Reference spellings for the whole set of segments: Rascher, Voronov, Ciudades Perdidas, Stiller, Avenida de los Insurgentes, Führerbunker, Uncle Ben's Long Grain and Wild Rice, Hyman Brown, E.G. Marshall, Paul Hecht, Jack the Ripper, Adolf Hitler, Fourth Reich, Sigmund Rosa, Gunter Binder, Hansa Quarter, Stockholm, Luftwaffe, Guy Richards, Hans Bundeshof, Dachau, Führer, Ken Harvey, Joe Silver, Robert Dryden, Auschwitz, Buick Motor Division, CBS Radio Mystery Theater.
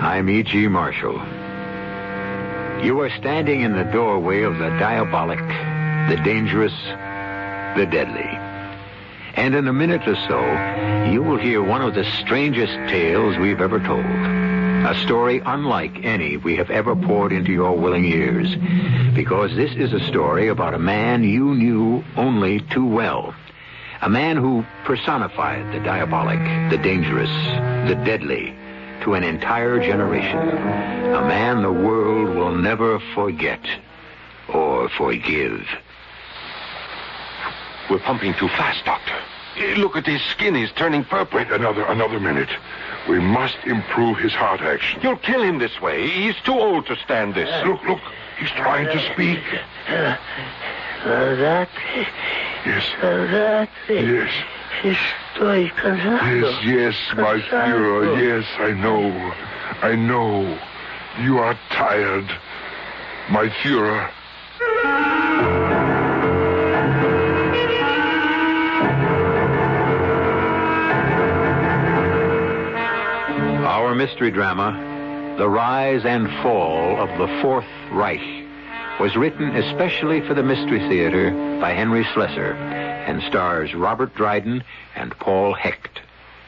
I'm E.G. Marshall. You are standing in the doorway of the diabolic, the dangerous, the deadly. And in a minute or so, you will hear one of the strangest tales we've ever told. A story unlike any we have ever poured into your willing ears. Because this is a story about a man you knew only too well. A man who personified the diabolic, the dangerous, the deadly, to an entire generation. A man the world will never forget or forgive. We're pumping too fast, Doctor. Look at his skin. He's turning purple. Wait another minute. We must improve his heart action. You'll kill him this way. He's too old to stand this. Look. He's trying to speak. Yes. Yes, my Führer, yes, I know. You are tired, my Führer. Our mystery drama, The Rise and Fall of the Fourth Reich, was written especially for the Mystery Theater by Henry Schlesser and stars Robert Dryden and Paul Hecht.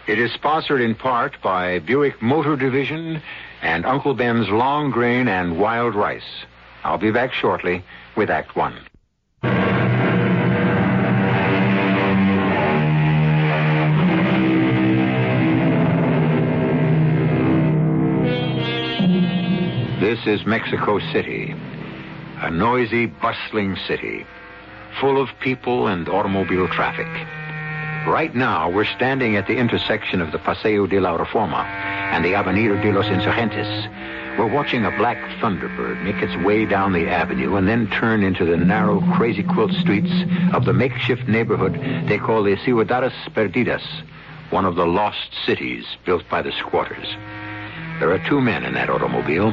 It is sponsored in part by Buick Motor Division and Uncle Ben's Long Grain and Wild Rice. I'll be back shortly with Act One. This is Mexico City. A noisy, bustling city, full of people and automobile traffic. Right now, we're standing at the intersection of the Paseo de la Reforma and the Avenida de los Insurgentes. We're watching a black thunderbird make its way down the avenue and then turn into the narrow, crazy quilt streets of the makeshift neighborhood they call the Ciudades Perdidas, one of the lost cities built by the squatters. There are two men in that automobile.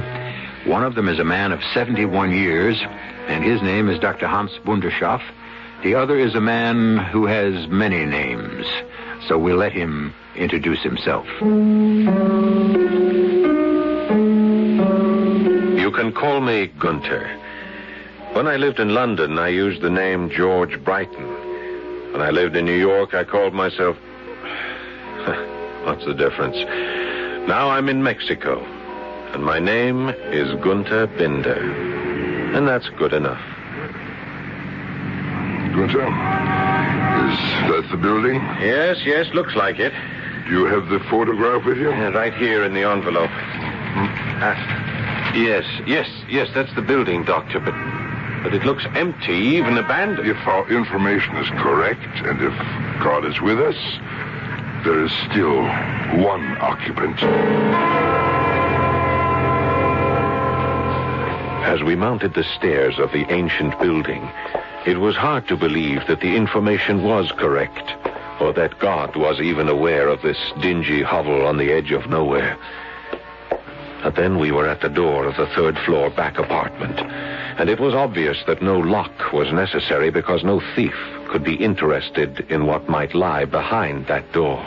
One of them is a man of 71 years, and his name is Dr. Hans Bundeshof. The other is a man who has many names, so we'll let him introduce himself. You can call me Gunter. When I lived in London, I used the name George Brighton. When I lived in New York, I called myself... What's the difference? Now I'm in Mexico. And my name is Gunter Binder. And that's good enough. Gunter? Is that the building? Yes, looks like it. Do you have the photograph with you? Right here in the envelope. Yes, that's the building, Doctor. But it looks empty, even abandoned. If our information is correct, and if God is with us, there is still one occupant. As we mounted the stairs of the ancient building, it was hard to believe that the information was correct, or that God was even aware of this dingy hovel on the edge of nowhere. But then we were at the door of the third-floor back apartment, and it was obvious that no lock was necessary because no thief could be interested in what might lie behind that door.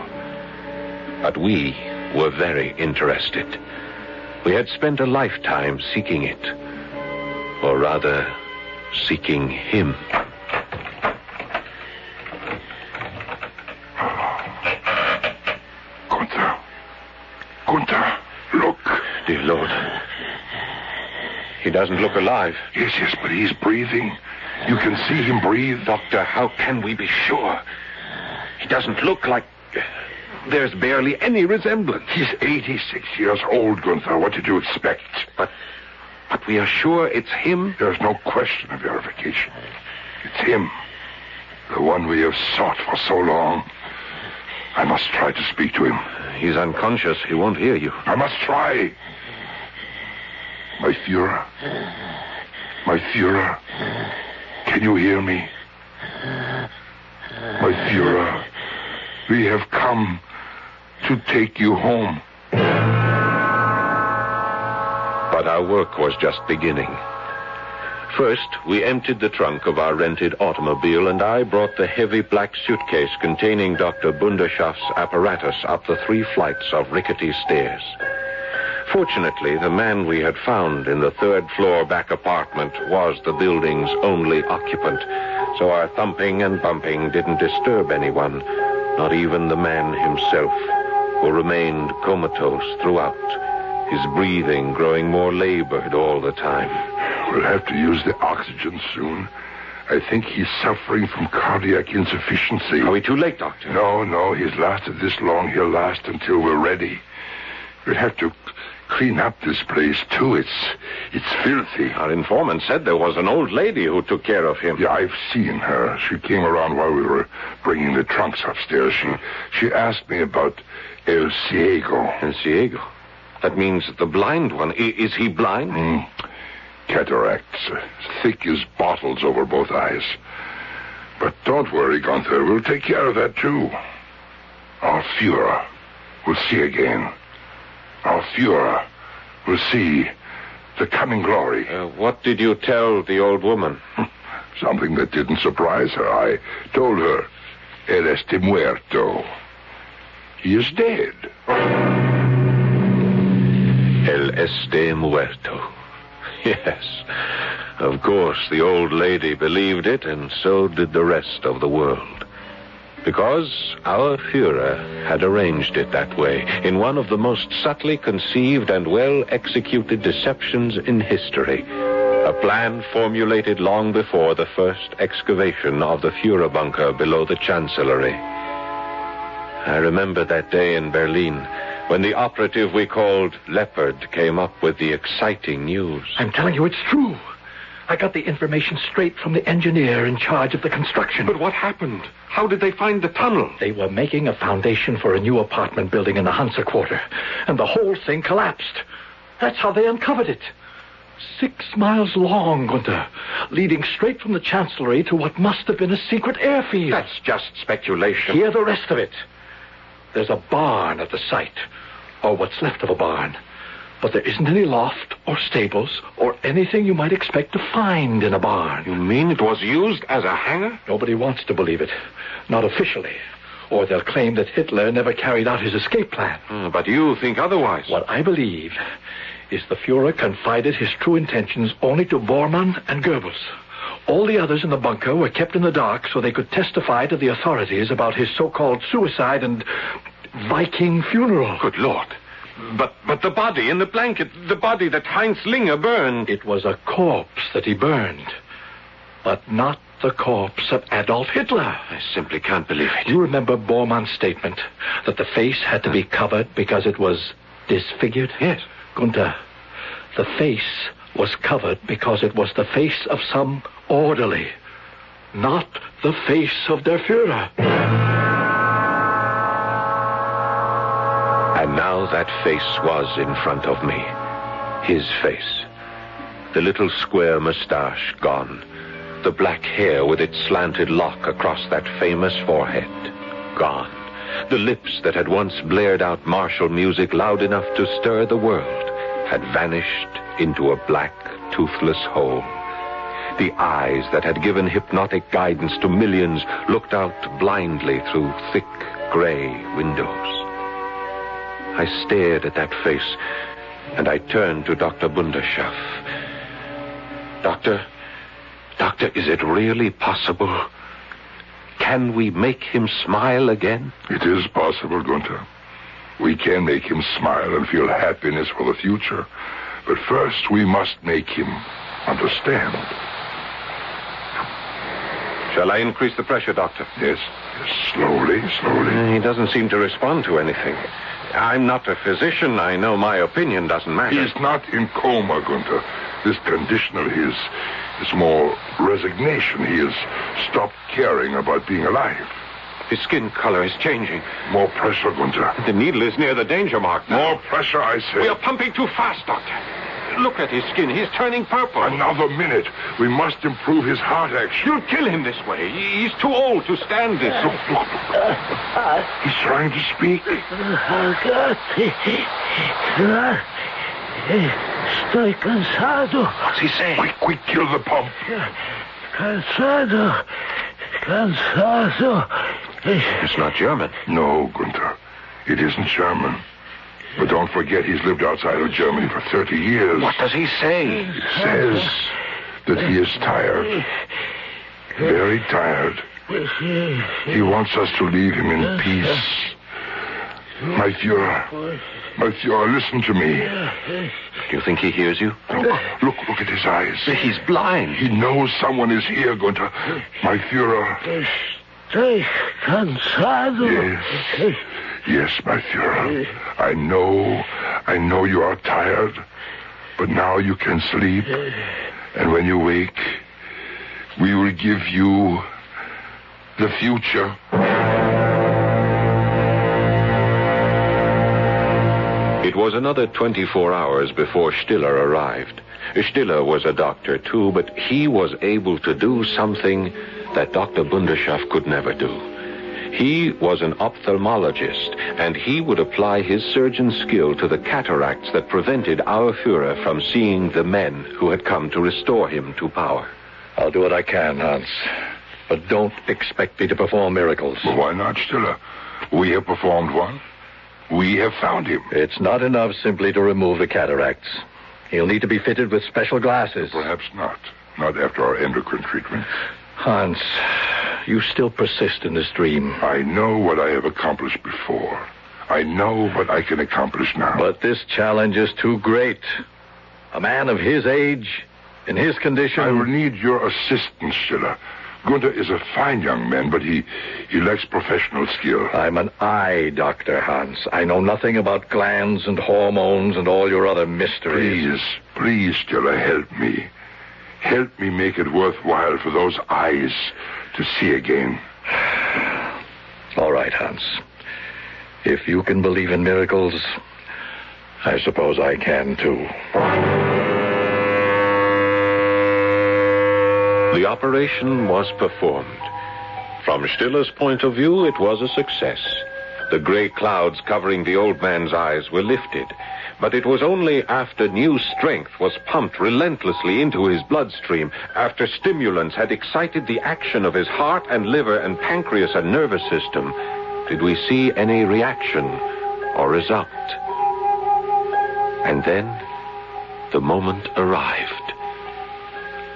But we were very interested. We had spent a lifetime seeking it. Or rather, seeking him. Gunther, look. Dear Lord. He doesn't look alive. Yes, but he's breathing. You can see him breathe. Doctor, how can we be sure? He doesn't look like... There's barely any resemblance. He's 86 years old, Gunther. What did you expect? But we are sure it's him? There's no question of verification. It's him. The one we have sought for so long. I must try to speak to him. He's unconscious. He won't hear you. I must try. My Führer. My Führer. Can you hear me? My Führer. We have come to take you home. But our work was just beginning. First, we emptied the trunk of our rented automobile, and I brought the heavy black suitcase containing Dr. Bundeshof's apparatus up the three flights of rickety stairs. Fortunately, the man we had found in the third-floor back apartment was the building's only occupant, so our thumping and bumping didn't disturb anyone, not even the man himself, who remained comatose throughout. His breathing growing more labored all the time. We'll have to use the oxygen soon. I think he's suffering from cardiac insufficiency. Are we too late, Doctor? No. He's lasted this long. He'll last until we're ready. We'll have to clean up this place, too. It's filthy. Our informant said there was an old lady who took care of him. Yeah, I've seen her. She came around while we were bringing the trunks upstairs. She asked me about El Ciego. El Ciego? That means the blind one. Is he blind? Cataracts. Thick as bottles over both eyes. But don't worry, Gunther. We'll take care of that, too. Our Führer will see again. Our Führer will see the coming glory. What did you tell the old woman? Something that didn't surprise her. I told her, "Él está muerto." He is dead. El este muerto. Yes, of course, the old lady believed it, and so did the rest of the world. Because our Führer had arranged it that way, in one of the most subtly conceived and well-executed deceptions in history. A plan formulated long before the first excavation of the Führerbunker below the Chancellery. I remember that day in Berlin, when the operative we called Leopard came up with the exciting news. I'm telling you, it's true. I got the information straight from the engineer in charge of the construction. But what happened? How did they find the tunnel? They were making a foundation for a new apartment building in the Hansa Quarter, and the whole thing collapsed. That's how they uncovered it. 6 miles long, Gunter, leading straight from the chancellery to what must have been a secret airfield. That's just speculation. Hear the rest of it. There's a barn at the site, or what's left of a barn. But there isn't any loft or stables or anything you might expect to find in a barn. You mean it was used as a hangar? Nobody wants to believe it. Not officially. Or they'll claim that Hitler never carried out his escape plan. But you think otherwise. What I believe is the Führer confided his true intentions only to Bormann and Goebbels. All the others in the bunker were kept in the dark so they could testify to the authorities about his so-called suicide and Viking funeral. Good Lord. But the body in the blanket, the body that Heinz Linge burned... It was a corpse that he burned, but not the corpse of Adolf Hitler. I simply can't believe it. You remember Bormann's statement that the face had to be covered because it was disfigured? Yes. Gunter, the face was covered because it was the face of some orderly, not the face of their Führer. And now that face was in front of me. His face. The little square mustache gone. The black hair with its slanted lock across that famous forehead. Gone. The lips that had once blared out martial music loud enough to stir the world had vanished into a black, toothless hole. The eyes that had given hypnotic guidance to millions looked out blindly through thick, gray windows. I stared at that face, and I turned to Dr. Bundeshof. Doctor, is it really possible? Can we make him smile again? It is possible, Gunter. We can make him smile and feel happiness for the future. But first, we must make him understand. Shall I increase the pressure, Doctor? Yes, slowly. He doesn't seem to respond to anything. I'm not a physician. I know my opinion doesn't matter. He's not in coma, Gunter. This condition of his is more resignation. He has stopped caring about being alive. His skin color is changing. More pressure, Gunter. The needle is near the danger mark now. More pressure, I say. We are pumping too fast, Doctor. Look at his skin. He's turning purple. Another minute. We must improve his heart action. You'll kill him this way. He's too old to stand this. Look. He's trying to speak. Oh, God. Estoy cansado. What's he saying? Quick, kill the pump. Cansado. It's not German. No, Gunter. It isn't German. But don't forget, he's lived outside of Germany for 30 years. What does he say? He says that he is tired. Very tired. He wants us to leave him in peace. My Führer, listen to me. Do you think he hears you? Look at his eyes. He's blind. He knows someone is here, Gunter. My Führer... Estoy cansado. Yes, my Führer. I know you are tired, but now you can sleep. And when you wake, we will give you the future. It was another 24 hours before Stiller arrived. Stiller was a doctor, too, but he was able to do something that Dr. Bundeshof could never do. He was an ophthalmologist, and he would apply his surgeon's skill to the cataracts that prevented our Führer from seeing the men who had come to restore him to power. I'll do what I can, Hans, but don't expect me to perform miracles. Well, why not, Stiller? We have performed one. We have found him. It's not enough simply to remove the cataracts. He'll need to be fitted with special glasses. Perhaps not. Not after our endocrine treatment. Hans, you still persist in this dream. I know what I have accomplished before. I know what I can accomplish now. But this challenge is too great. A man of his age, in his condition... I will need your assistance, Schiller. Gunter is a fine young man, but he lacks professional skill. I'm an eye doctor, Hans. I know nothing about glands and hormones and all your other mysteries. Please, Schiller, help me. Help me make it worthwhile for those eyes to see again. All right, Hans. If you can believe in miracles, I suppose I can, too. The operation was performed. From Stiller's point of view, it was a success. The gray clouds covering the old man's eyes were lifted, but it was only after new strength was pumped relentlessly into his bloodstream, after stimulants had excited the action of his heart and liver and pancreas and nervous system, did we see any reaction or result. And then the moment arrived.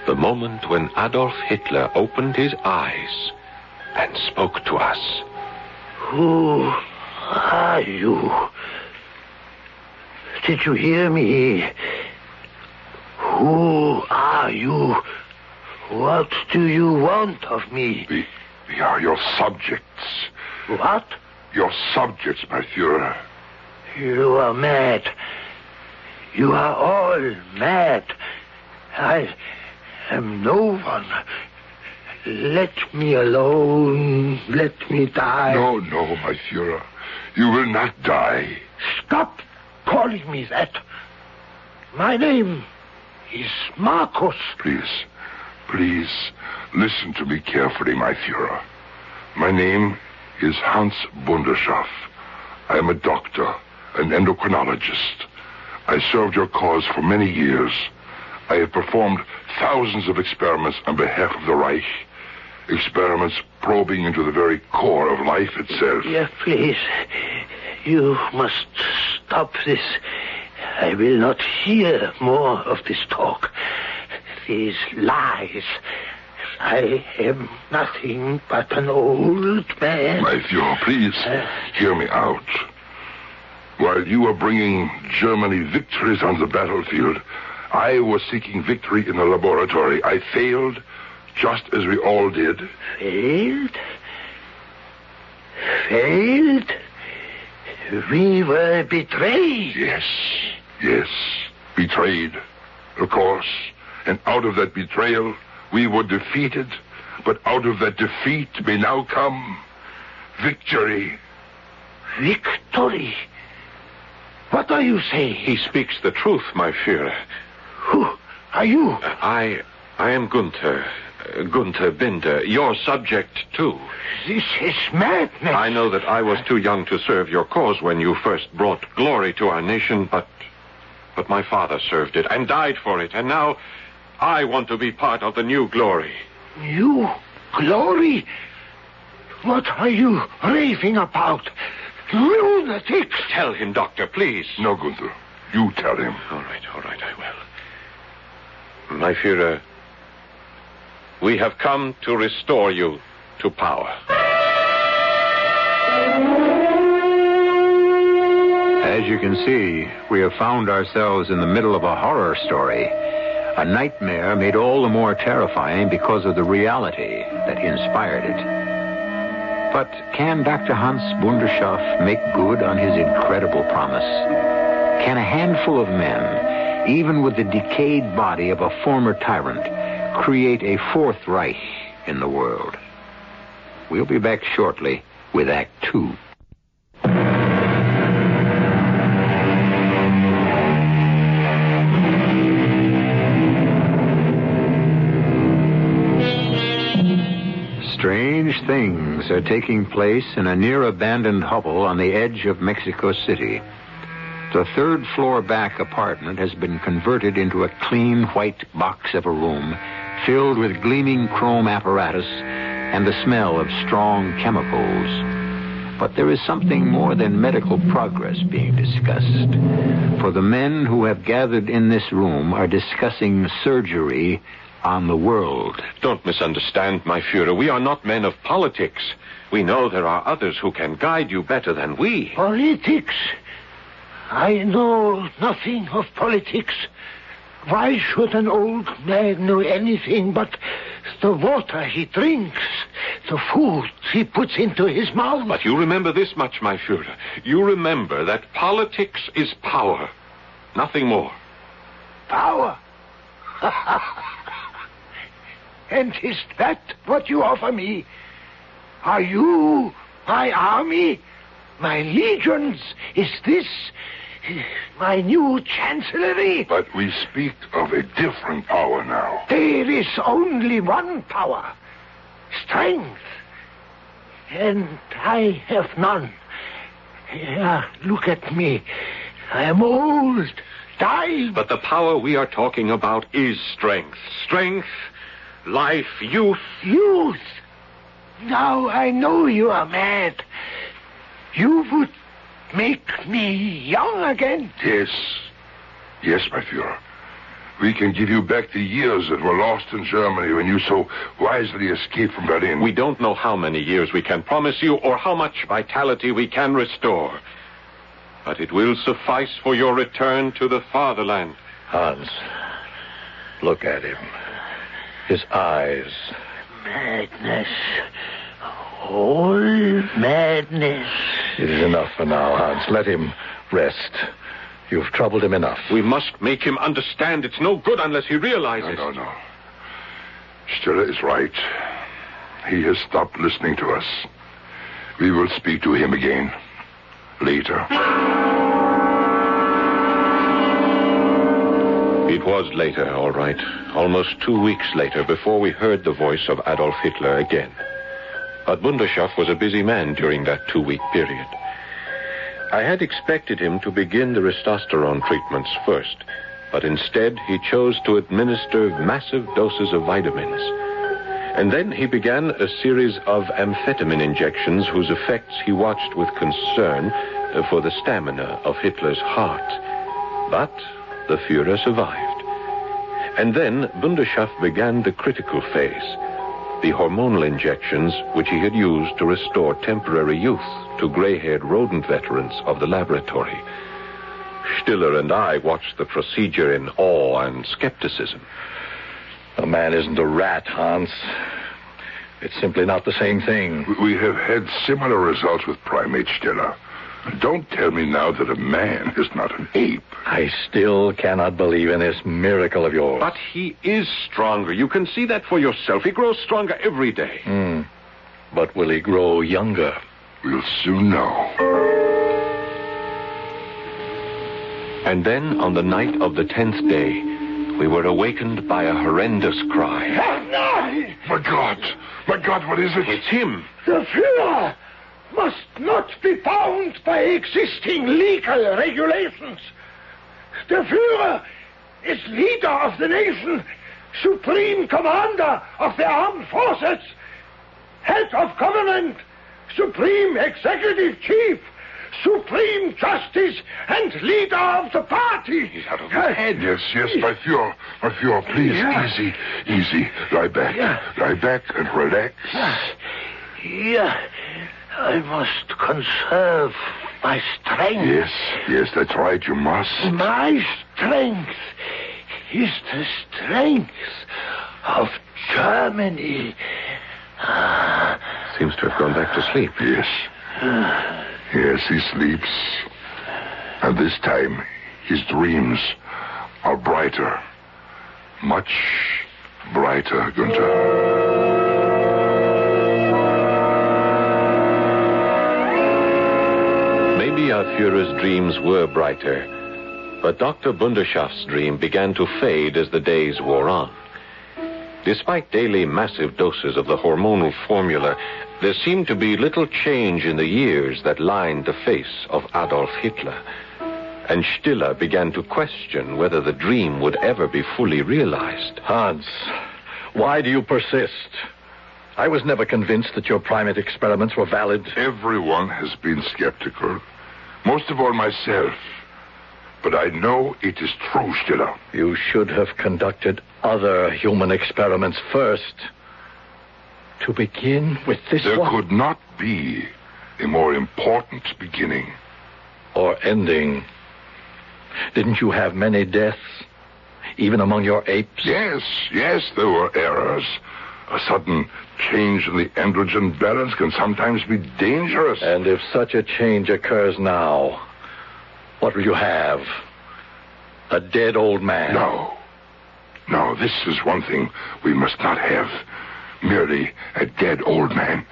The moment when Adolf Hitler opened his eyes and spoke to us. Who are you? Did you hear me? Who are you? What do you want of me? We are your subjects. What? Your subjects, my Führer. You are mad. You are all mad. I am no one. Let me alone. Let me die. No, no, my Führer. You will not die. Stop calling me that. My name is Marcus. Please, please, listen to me carefully, my Führer. My name is Hans Bundeshof. I am a doctor, an endocrinologist. I served your cause for many years. I have performed thousands of experiments on behalf of the Reich. Experiments probing into the very core of life itself. Yeah, please. You must stop this. I will not hear more of this talk. These lies. I am nothing but an old man. My Führer, please, hear me out. While you were bringing Germany victories on the battlefield, I was seeking victory in the laboratory. I failed, just as we all did. Failed? Failed? We were betrayed. Yes, yes, betrayed. Of course. And out of that betrayal, we were defeated. But out of that defeat may now come victory. Victory? What are you saying? He speaks the truth, my Führer. Who are you? I am Gunter. Gunter Binder, your subject, too. This is madness. I know that I was too young to serve your cause when you first brought glory to our nation, but my father served it and died for it, and now I want to be part of the new glory. New glory? What are you raving about? Lunatics! Tell him, Doctor, please. No, Gunther. You tell him. All right, I will. My Führer, we have come to restore you to power. As you can see, we have found ourselves in the middle of a horror story. A nightmare made all the more terrifying because of the reality that inspired it. But can Dr. Hans Bundeshof make good on his incredible promise? Can a handful of men, even with the decayed body of a former tyrant, create a fourth Reich in the world? We'll be back shortly with Act Two. Strange things are taking place in a near-abandoned hovel on the edge of Mexico City. The third-floor back apartment has been converted into a clean white box of a room filled with gleaming chrome apparatus and the smell of strong chemicals. But there is something more than medical progress being discussed. For the men who have gathered in this room are discussing surgery on the world. Don't misunderstand, my Führer. We are not men of politics. We know there are others who can guide you better than we. Politics? I know nothing of politics. Why should an old man know anything but the water he drinks, the food he puts into his mouth? But you remember this much, my Führer. You remember that politics is power. Nothing more. Power? Ha ha ha. And is that what you offer me? Are you my army? My legions? Is this my new chancellery? But we speak of a different power now. There is only one power. Strength. And I have none. Yeah, look at me. I am old, dying. But the power we are talking about is strength. Strength, life, youth. Youth? Now I know you are mad. You would make me young again. Yes. Yes, my Führer. We can give you back the years that were lost in Germany when you so wisely escaped from Berlin. We don't know how many years we can promise you or how much vitality we can restore. But it will suffice for your return to the fatherland. Hans, look at him. His eyes. Madness. Old madness. It is enough for now, Hans. Let him rest. You've troubled him enough. We must make him understand it's no good unless he realizes. No. Stiller is right. He has stopped listening to us. We will speak to him again. Later. It was later, all right. Almost 2 weeks later, before we heard the voice of Adolf Hitler again. But Bundeshof was a busy man during that 2-week period. I had expected him to begin the testosterone treatments first, but instead he chose to administer massive doses of vitamins. And then he began a series of amphetamine injections whose effects he watched with concern for the stamina of Hitler's heart. But the Führer survived. And then Bundeshof began the critical phase, the hormonal injections which he had used to restore temporary youth to gray-haired rodent veterans of the laboratory. Stiller and I watched the procedure in awe and skepticism. A man isn't a rat, Hans. It's simply not the same thing. We have had similar results with primate Stiller. Don't tell me now that a man is not an ape. I still cannot believe in this miracle of yours. But he is stronger. You can see that for yourself. He grows stronger every day. But will he grow younger? We'll soon know. And then, on the night of the 10th day, we were awakened by a horrendous cry. Oh, no! My God, what is it? It's him. The Führer! Must not be bound by existing legal regulations. The Führer is leader of the nation, supreme commander of the armed forces, head of government, supreme executive chief, supreme justice, and leader of the party. He's out of his head. Yes, my Führer, please, yeah. Easy. Lie back. Yeah. Lie back and relax. Yeah. I must conserve my strength. Yes, that's right, you must. My strength is the strength of Germany. Seems to have gone back to sleep. Yes, he sleeps. And this time, his dreams are brighter. Much brighter, Gunther. Maybe our Führer's dreams were brighter, but Dr. Bundeshof's dream began to fade as the days wore on. Despite daily massive doses of the hormonal formula, there seemed to be little change in the years that lined the face of Adolf Hitler, and Stiller began to question whether the dream would ever be fully realized. Hans, why do you persist? I was never convinced that your primate experiments were valid. Everyone has been skeptical. Most of all myself. But I know it is true, Stiller. You should have conducted other human experiments first. To begin with this one. There could not be a more important beginning. Or ending. Didn't you have many deaths? Even among your apes? Yes, there were errors. A sudden change in the androgen balance can sometimes be dangerous. And if such a change occurs now, what will you have? A dead old man? No. Now, this is one thing we must not have. Merely a dead old man.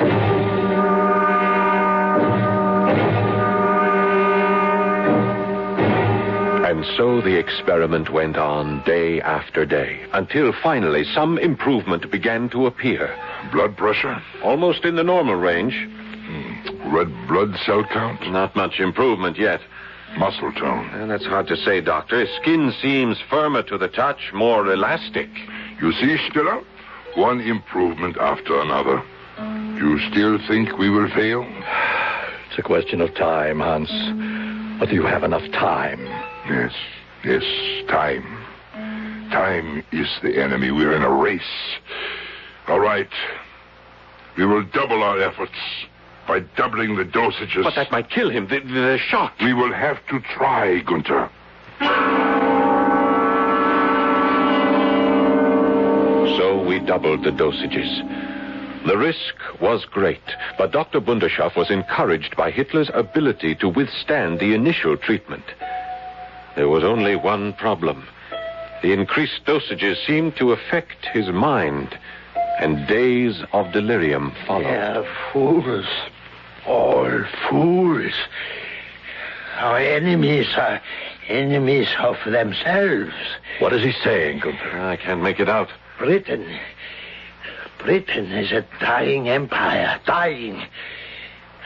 And so the experiment went on day after day, until finally some improvement began to appear. Blood pressure? Almost in the normal range. Red blood cell count? Not much improvement yet. Muscle tone? Well, that's hard to say, Doctor. Skin seems firmer to the touch, more elastic. You see, Stiller? One improvement after another. You still think we will fail? It's a question of time, Hans. But you have enough time. Yes, time. Time is the enemy. We're in a race. All right. We will double our efforts by doubling the dosages. But that might kill him. The shock. We will have to try, Gunter. So we doubled the dosages. The risk was great, but Dr. Bundeshof was encouraged by Hitler's ability to withstand the initial treatment. There was only one problem. The increased dosages seemed to affect his mind, and days of delirium followed. Yeah, fools. All fools. Our enemies are enemies of themselves. What is he saying, Gunter? I can't make it out. Britain is a dying empire. Dying.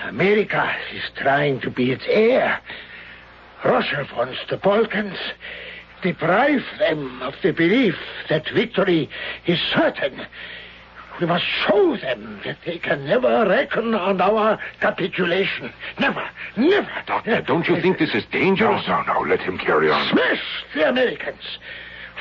America is trying to be its heir. Russia wants the Balkans. Deprive them of the belief that victory is certain. We must show them that they can never reckon on our capitulation. Never. Doctor, don't you think this is dangerous? No. Let him carry on. Smash the Americans.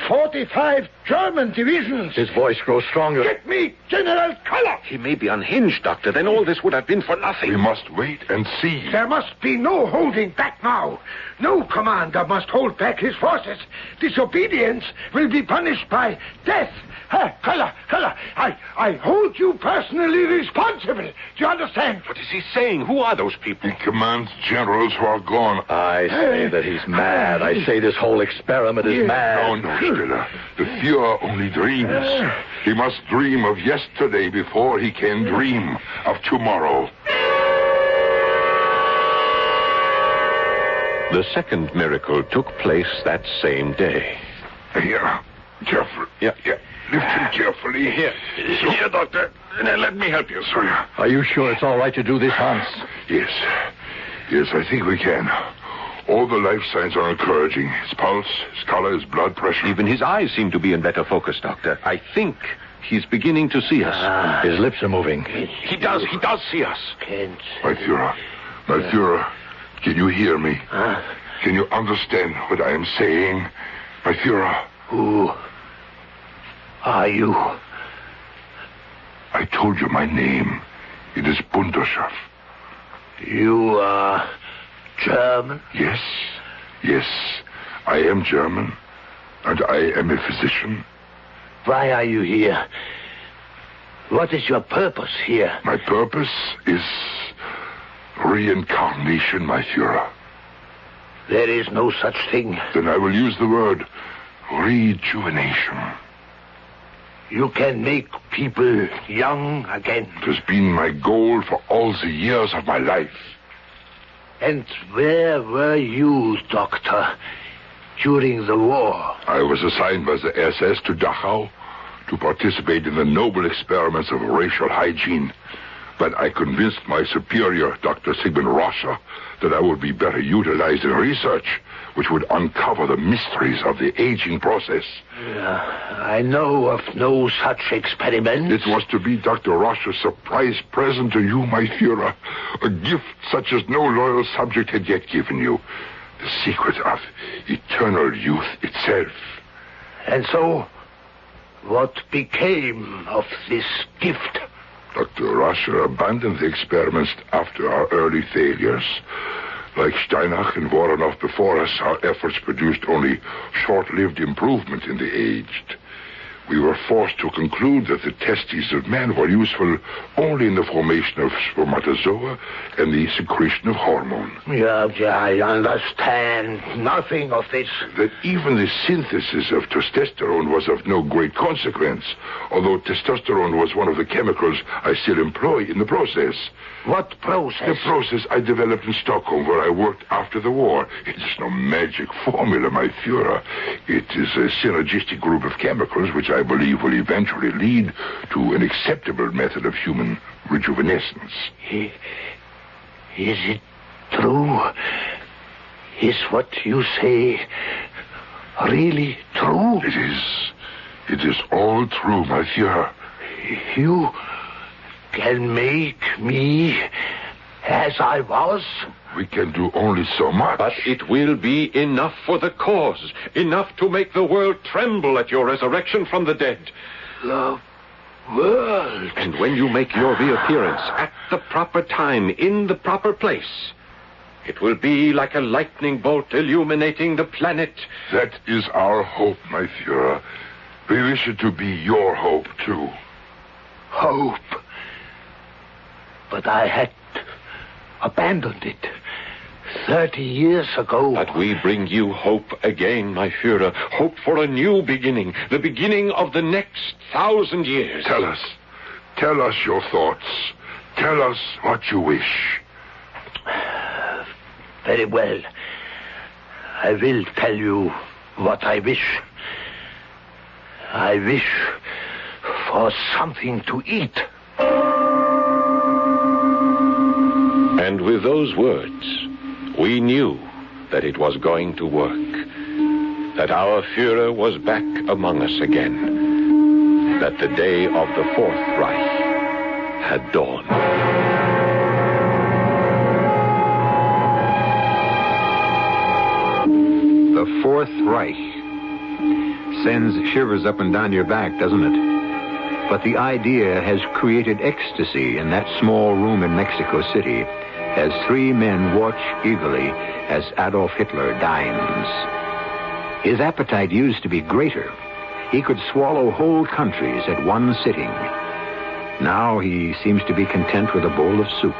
45 German divisions. His voice grows stronger. Get me General Koller. He may be unhinged, Doctor. Then all this would have been for nothing. We must wait and see. There must be no holding back now. No commander must hold back his forces. Disobedience will be punished by death. Koller, I hold you personally responsible. Do you understand? What is he saying? Who are those people? He commands generals who are gone. I say that he's mad. I say this whole experiment is mad. No, Stiller. The Fuhrer only dreams. He must dream of yesterday before he can dream of tomorrow. The second miracle took place that same day. Here, Jeffrey. Yeah. Lift him carefully. Here, Doctor. Now, let me help you, sir. Are you sure it's all right to do this, Hans? Yes, I think we can. All the life signs are encouraging. His pulse, his color, his blood pressure. Even his eyes seem to be in better focus, Doctor. I think he's beginning to see us. His lips are moving. He does see us. My Führer, can you hear me? Can you understand what I am saying? My Führer. Who are you? I told you my name. It is Bundeshof. You are German? Yes. I am German, and I am a physician. Why are you here? What is your purpose here? My purpose is reincarnation, my Führer. There is no such thing. Then I will use the word rejuvenation. You can make people young again. It has been my goal for all the years of my life. And where were you, Doctor, during the war? I was assigned by the SS to Dachau to participate in the noble experiments of racial hygiene. But I convinced my superior, Dr. Sigmund Rosa, that I would be better utilized in research, which would uncover the mysteries of the aging process. I know of no such experiment. It was to be Dr. Rosa's surprise present to you, my Führer, a gift such as no loyal subject had yet given you, the secret of eternal youth itself. And so, what became of this gift? Dr. Rascher abandoned the experiments after our early failures. Like Steinach and Voronov before us, our efforts produced only short-lived improvement in the aged. we were forced to conclude that the testes of man were useful only in the formation of spermatozoa and the secretion of hormone. Yeah, I understand nothing of this. That even the synthesis of testosterone was of no great consequence, although testosterone was one of the chemicals I still employ in the process. What process? The process I developed in Stockholm, where I worked after the war. It's no magic formula, my Führer. It is a synergistic group of chemicals which I believe will eventually lead to an acceptable method of human rejuvenescence. Is it true? Is what you say really true? It is. It is all true, my Führer. You can make me as I was? We can do only so much. But it will be enough for the cause. Enough to make the world tremble at your resurrection from the dead. The world. And when you make your reappearance at the proper time, in the proper place, it will be like a lightning bolt illuminating the planet. That is our hope, my Führer. We wish it to be your hope, too. Hope? But I had abandoned it 30 years ago. But we bring you hope again, my Führer. Hope for a new beginning. The beginning of the next 1,000 years. Tell us. Tell us your thoughts. Tell us what you wish. Very well. I will tell you what I wish. I wish for something to eat. And with those words, we knew that it was going to work, that our Führer was back among us again, that the day of the Fourth Reich had dawned. The Fourth Reich sends shivers up and down your back, doesn't it? But the idea has created ecstasy in that small room in Mexico City, as three men watch eagerly as Adolf Hitler dines. His appetite used to be greater. He could swallow whole countries at one sitting. Now he seems to be content with a bowl of soup.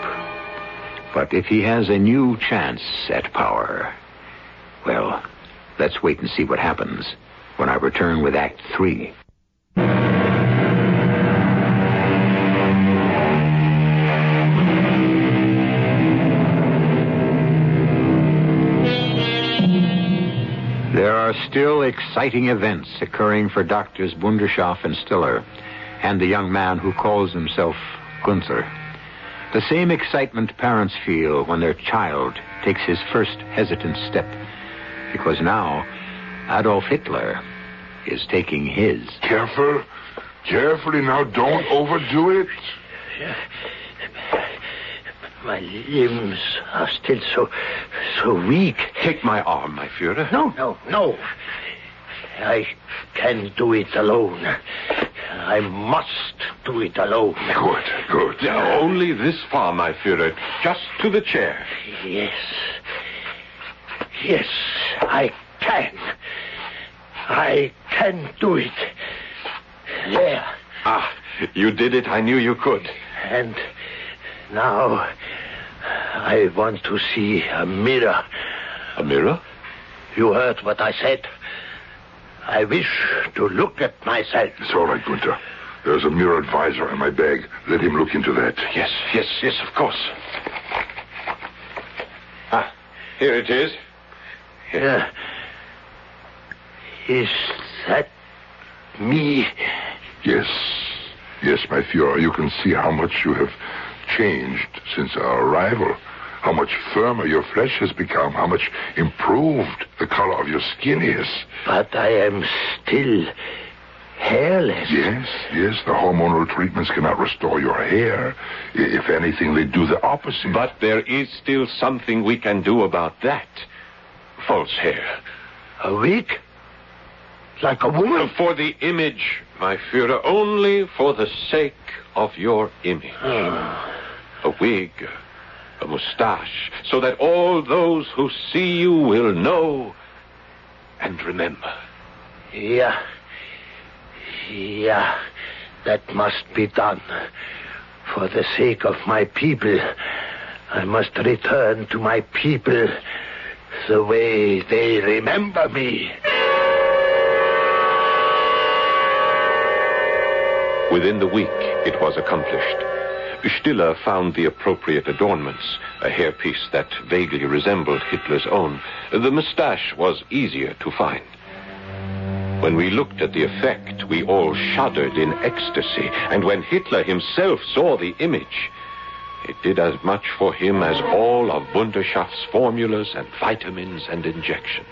But if he has a new chance at power, well, let's wait and see what happens when I return with Act 3. There are still exciting events occurring for Doctors Bundeshof and Stiller and the young man who calls himself Gunther. The same excitement parents feel when their child takes his first hesitant step, because now Adolf Hitler is taking his. Careful. Carefully now. Don't overdo it. My limbs are still so weak. Take my arm, my Führer. No. I can do it alone. I must do it alone. Good. Now, only this far, my Führer. Just to the chair. Yes, I can. I can do it. There. Ah, you did it. I knew you could. And now, I want to see a mirror. A mirror? You heard what I said. I wish to look at myself. It's all right, Gunther. There's a mirror advisor in my bag. Let him look into that. Yes, of course. Ah, here it is. Here. Is that me? Yes, my Führer. You can see how much you have changed since our arrival, how much firmer your flesh has become, how much improved the color of your skin is. But I am still hairless. Yes, the hormonal treatments cannot restore your hair. If anything, they do the opposite. But there is still something we can do about that. False hair. A wig? Like a woman? For the image, my Führer, only for the sake of your image. A wig, a mustache, so that all those who see you will know and remember. Yeah. Yeah, that must be done. For the sake of my people, I must return to my people the way they remember me. Within the week, it was accomplished. Stiller found the appropriate adornments, a hairpiece that vaguely resembled Hitler's own. The mustache was easier to find. When we looked at the effect, we all shuddered in ecstasy. And when Hitler himself saw the image, it did as much for him as all of Bundeshoff's formulas and vitamins and injections.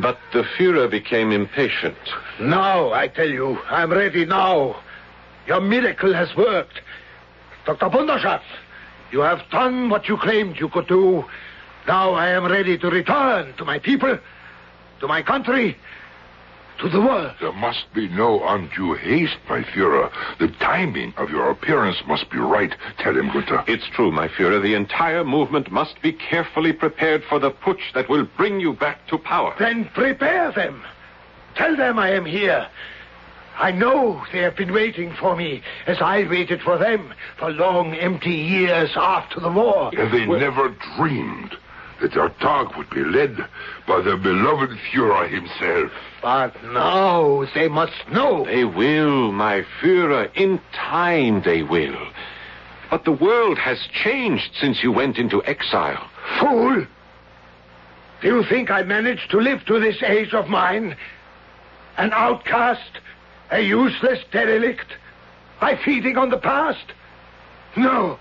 But the Führer became impatient. Now, I tell you, I'm ready now. Your miracle has worked. Dr. Bundeshoff, you have done what you claimed you could do. Now I am ready to return to my people, to my country, to the world. There must be no undue haste, my Führer. The timing of your appearance must be right. Tell him, Gunter. It's true, my Führer. The entire movement must be carefully prepared for the putsch that will bring you back to power. Then prepare them. Tell them I am here. I know they have been waiting for me, as I waited for them for long, empty years after the war. And they never dreamed that their talk would be led by their beloved Führer himself. But now they must know. They will, my Führer. In time they will. But the world has changed since you went into exile. Fool! Do you think I managed to live to this age of mine? An outcast? A useless derelict? By feeding on the past? No.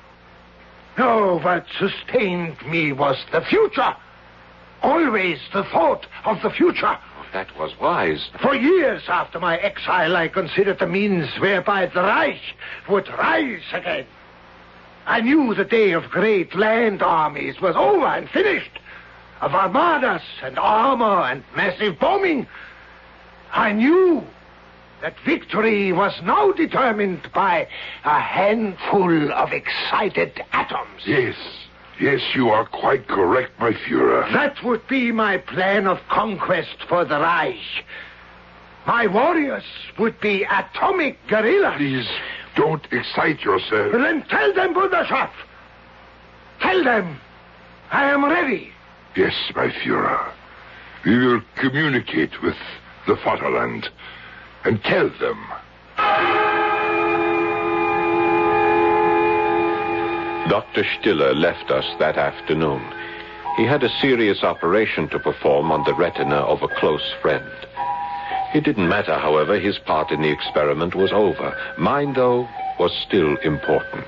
No, what sustained me was the future. Always the thought of the future. That was wise. For years after my exile, I considered the means whereby the Reich would rise again. I knew the day of great land armies was over and finished. Of armadas and armor and massive bombing. I knew that victory was now determined by a handful of excited atoms. Yes. Yes, you are quite correct, my Führer. That would be my plan of conquest for the Reich. My warriors would be atomic guerrillas. Please, don't excite yourself. Then tell them, Bundeshoff. Tell them I am ready. Yes, my Führer. We will communicate with the Vaterland. And tell them. Dr. Stiller left us that afternoon. He had a serious operation to perform on the retina of a close friend. It didn't matter, however, his part in the experiment was over. Mine, though, was still important.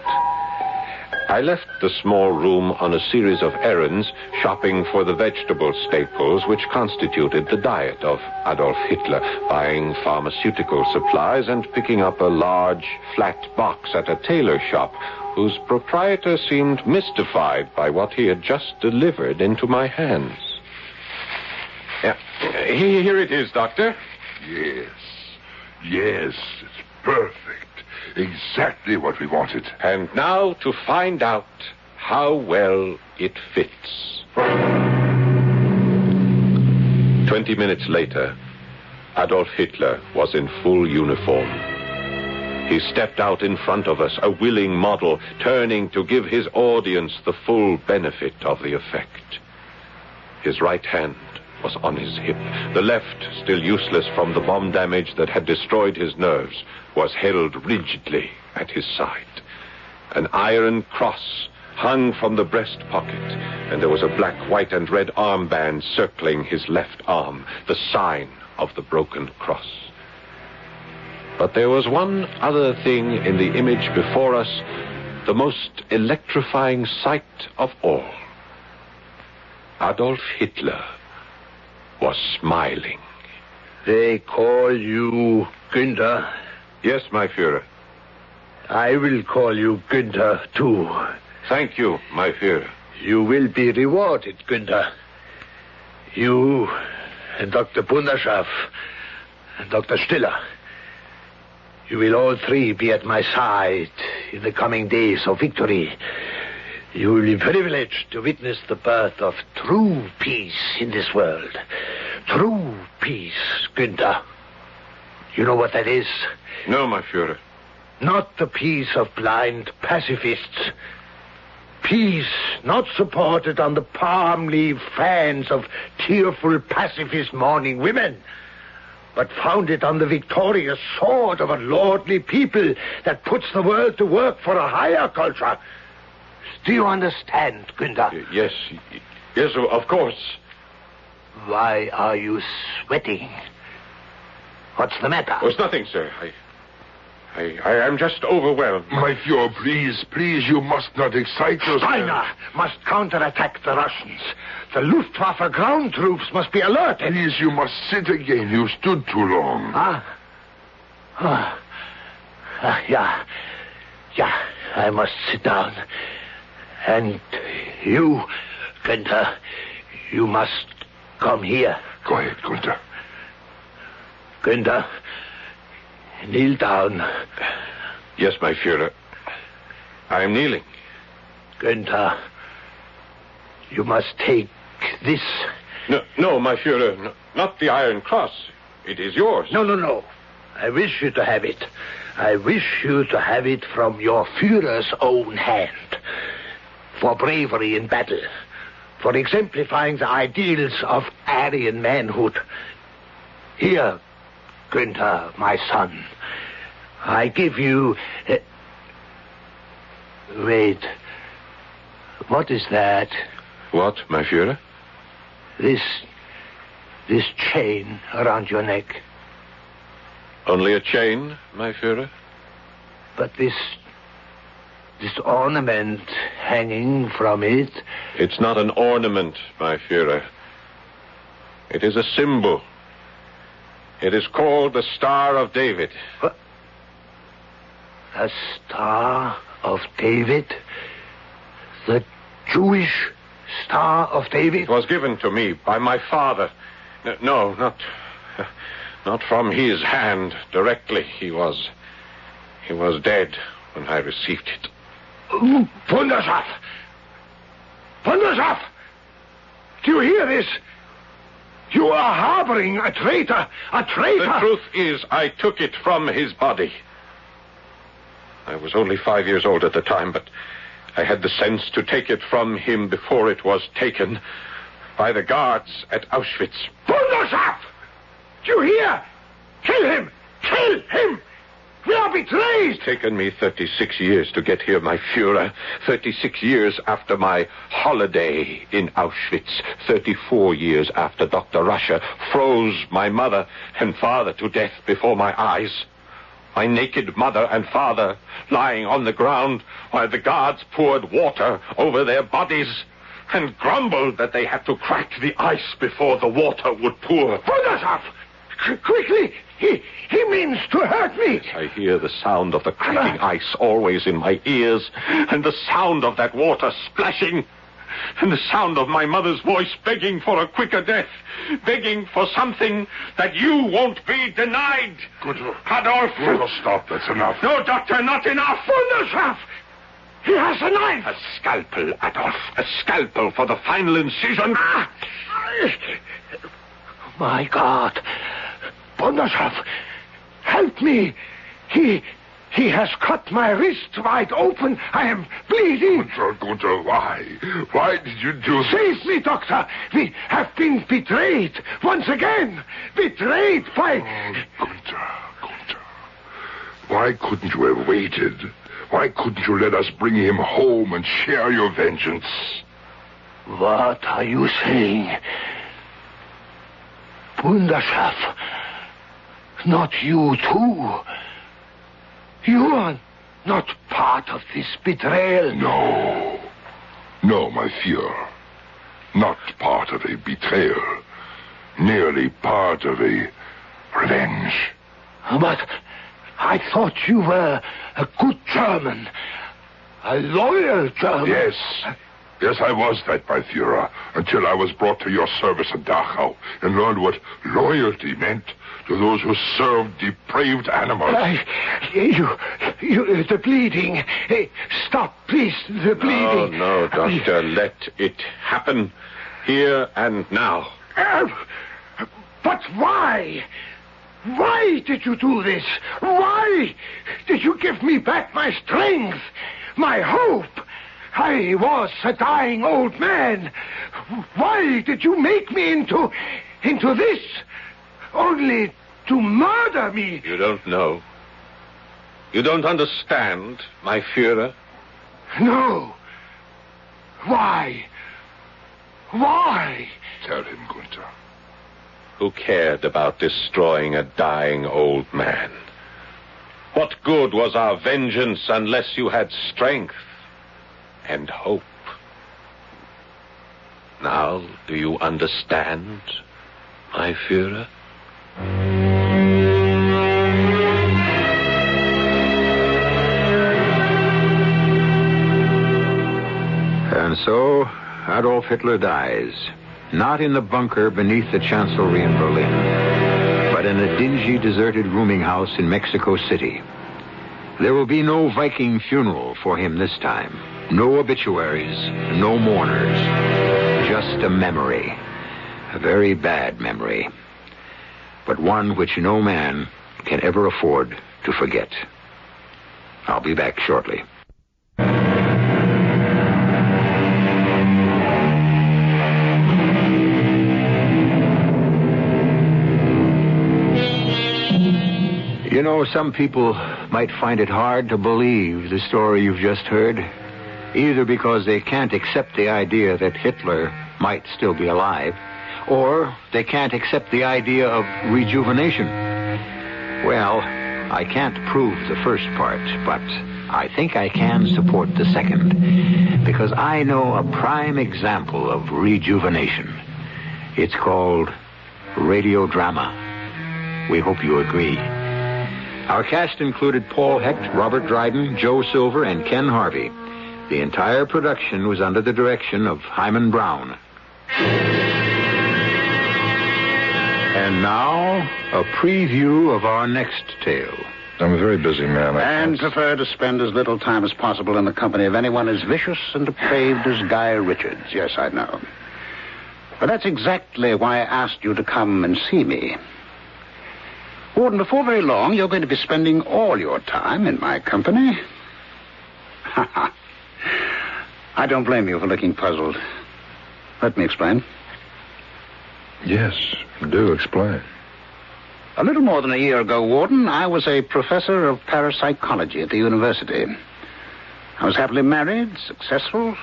I left the small room on a series of errands, shopping for the vegetable staples which constituted the diet of Adolf Hitler, buying pharmaceutical supplies and picking up a large, flat box at a tailor shop whose proprietor seemed mystified by what he had just delivered into my hands. Here it is, Doctor. Yes. Yes, it's perfect. Exactly what we wanted. And now to find out how well it fits. 20 minutes later, Adolf Hitler was in full uniform. He stepped out in front of us, a willing model, turning to give his audience the full benefit of the effect. His right hand was on his hip. The left, still useless from the bomb damage that had destroyed his nerves, was held rigidly at his side. An iron cross hung from the breast pocket, and there was a black, white, and red armband circling his left arm, the sign of the broken cross. But there was one other thing in the image before us, the most electrifying sight of all. Adolf Hitler was smiling. They call you Günther? Yes, my Führer. I will call you Günther, too. Thank you, my Führer. You will be rewarded, Günther. You and Dr. Bundeshoff and Dr. Stiller. You will all three be at my side in the coming days of victory. You will be privileged to witness the birth of true peace in this world. True peace, Günther. You know what that is? No, my Führer. Not the peace of blind pacifists. Peace not supported on the palm leaf fans of tearful pacifist mourning women, but founded on the victorious sword of a lordly people that puts the world to work for a higher culture. Do you understand, Günther? Yes, of course. Why are you sweating? What's the matter? Oh, it's nothing, sir. I am just overwhelmed. My Führer, please, you must not excite yourself. Steiner must counterattack the Russians. The Luftwaffe ground troops must be alerted. Please, you must sit again. You've stood too long. Yeah, I must sit down. And you, Günther, you must come here. Go ahead, Günther. Günther, kneel down. Yes, my Führer. I am kneeling. Günther, you must take this. No, my Führer, not the Iron Cross. It is yours. No. I wish you to have it. I wish you to have it from your Führer's own hand. For bravery in battle. For exemplifying the ideals of Aryan manhood. Here, Günther, my son, I give you... Wait. What is that? What, my Führer? This chain around your neck. Only a chain, my Führer? But this ornament hanging from it... It's not an ornament, my Führer. It is a symbol. It is called the Star of David. What? The Star of David? The Jewish Star of David? It was given to me by my father. No, not from his hand directly. He was dead when I received it. Bundeshof! Bundeshof! Do you hear this? You are harboring a traitor! A traitor! The truth is, I took it from his body. I was only 5 years old at the time, but I had the sense to take it from him before it was taken by the guards at Auschwitz. Bundeshof! Do you hear? Kill him! Kill him! We are betrayed! It's taken me 36 years to get here, my Führer. 36 years after my holiday in Auschwitz. 34 years after Dr. Rascher froze my mother and father to death before my eyes. My naked mother and father lying on the ground while the guards poured water over their bodies and grumbled that they had to crack the ice before the water would pour. Bundeshof! Quickly! He means to hurt me. Yes, I hear the sound of the cracking ice always in my ears, and the sound of that water splashing, and the sound of my mother's voice begging for a quicker death, begging for something that you won't be denied. Good. Adolf. Good. Stop. That's enough. No, Doctor, not enough. Bundeshof! He has a knife. A scalpel, Adolf. A scalpel for the final incision. Ah. My God. Bundeshof, help me. He has cut my wrist wide open. I am bleeding. Gunther, why? Why did you do this? Save me, Doctor. We have been betrayed once again. Betrayed by... Oh, Gunther. Why couldn't you have waited? Why couldn't you let us bring him home and share your vengeance? What are you saying? Bundeshof... Not you, too. You are not part of this betrayal. No, my Führer. Not part of a betrayal. Merely part of a revenge. But I thought you were a good German. A loyal German. Yes, I was that, my Führer, until I was brought to your service at Dachau and learned what loyalty meant to those who served depraved animals. The bleeding. Hey, stop, please, the bleeding. No, Doctor, let it happen here and now. But why? Why did you do this? Why did you give me back my strength, my hope? I was a dying old man. Why did you make me into this? Only to murder me. You don't know. You don't understand, my Führer. No. Why? Why? Tell him, Gunther. Who cared about destroying a dying old man? What good was our vengeance unless you had strength and hope? Now, do you understand, my Führer? And so, Adolf Hitler dies. Not in the bunker beneath the chancellery in Berlin, but in a dingy, deserted rooming house in Mexico City. There will be no Viking funeral for him this time. No obituaries, no mourners. Just a memory. A very bad memory. But one which no man can ever afford to forget. I'll be back shortly. You know, some people might find it hard to believe the story you've just heard, either because they can't accept the idea that Hitler might still be alive, or they can't accept the idea of rejuvenation. Well, I can't prove the first part, but I think I can support the second, because I know a prime example of rejuvenation. It's called radio drama. We hope you agree. Our cast included Paul Hecht, Robert Dryden, Joe Silver, and Ken Harvey. The entire production was under the direction of Hyman Brown. And now, a preview of our next tale. I'm a very busy man. And prefer to spend as little time as possible in the company of anyone as vicious and depraved as Guy Richards. Yes, I know. But that's exactly why I asked you to come and see me. Gordon, before very long, you're going to be spending all your time in my company. I don't blame you for looking puzzled. Let me explain. Yes, do explain. A little more than a year ago, Warden, I was a professor of parapsychology at the university. I was happily married, successful,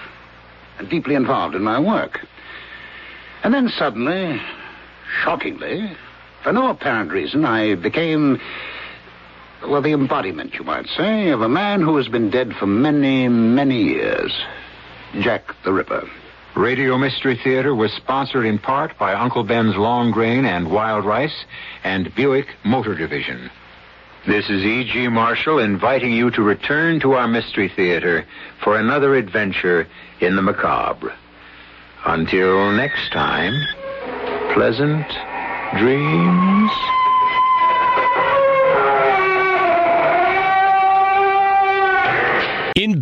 and deeply involved in my work. And then suddenly, shockingly, for no apparent reason, I became, well, the embodiment, you might say, of a man who has been dead for many, many years. Jack the Ripper. Radio Mystery Theater was sponsored in part by Uncle Ben's Long Grain and Wild Rice and Buick Motor Division. This is E.G. Marshall inviting you to return to our Mystery Theater for another adventure in the macabre. Until next time, pleasant dreams. In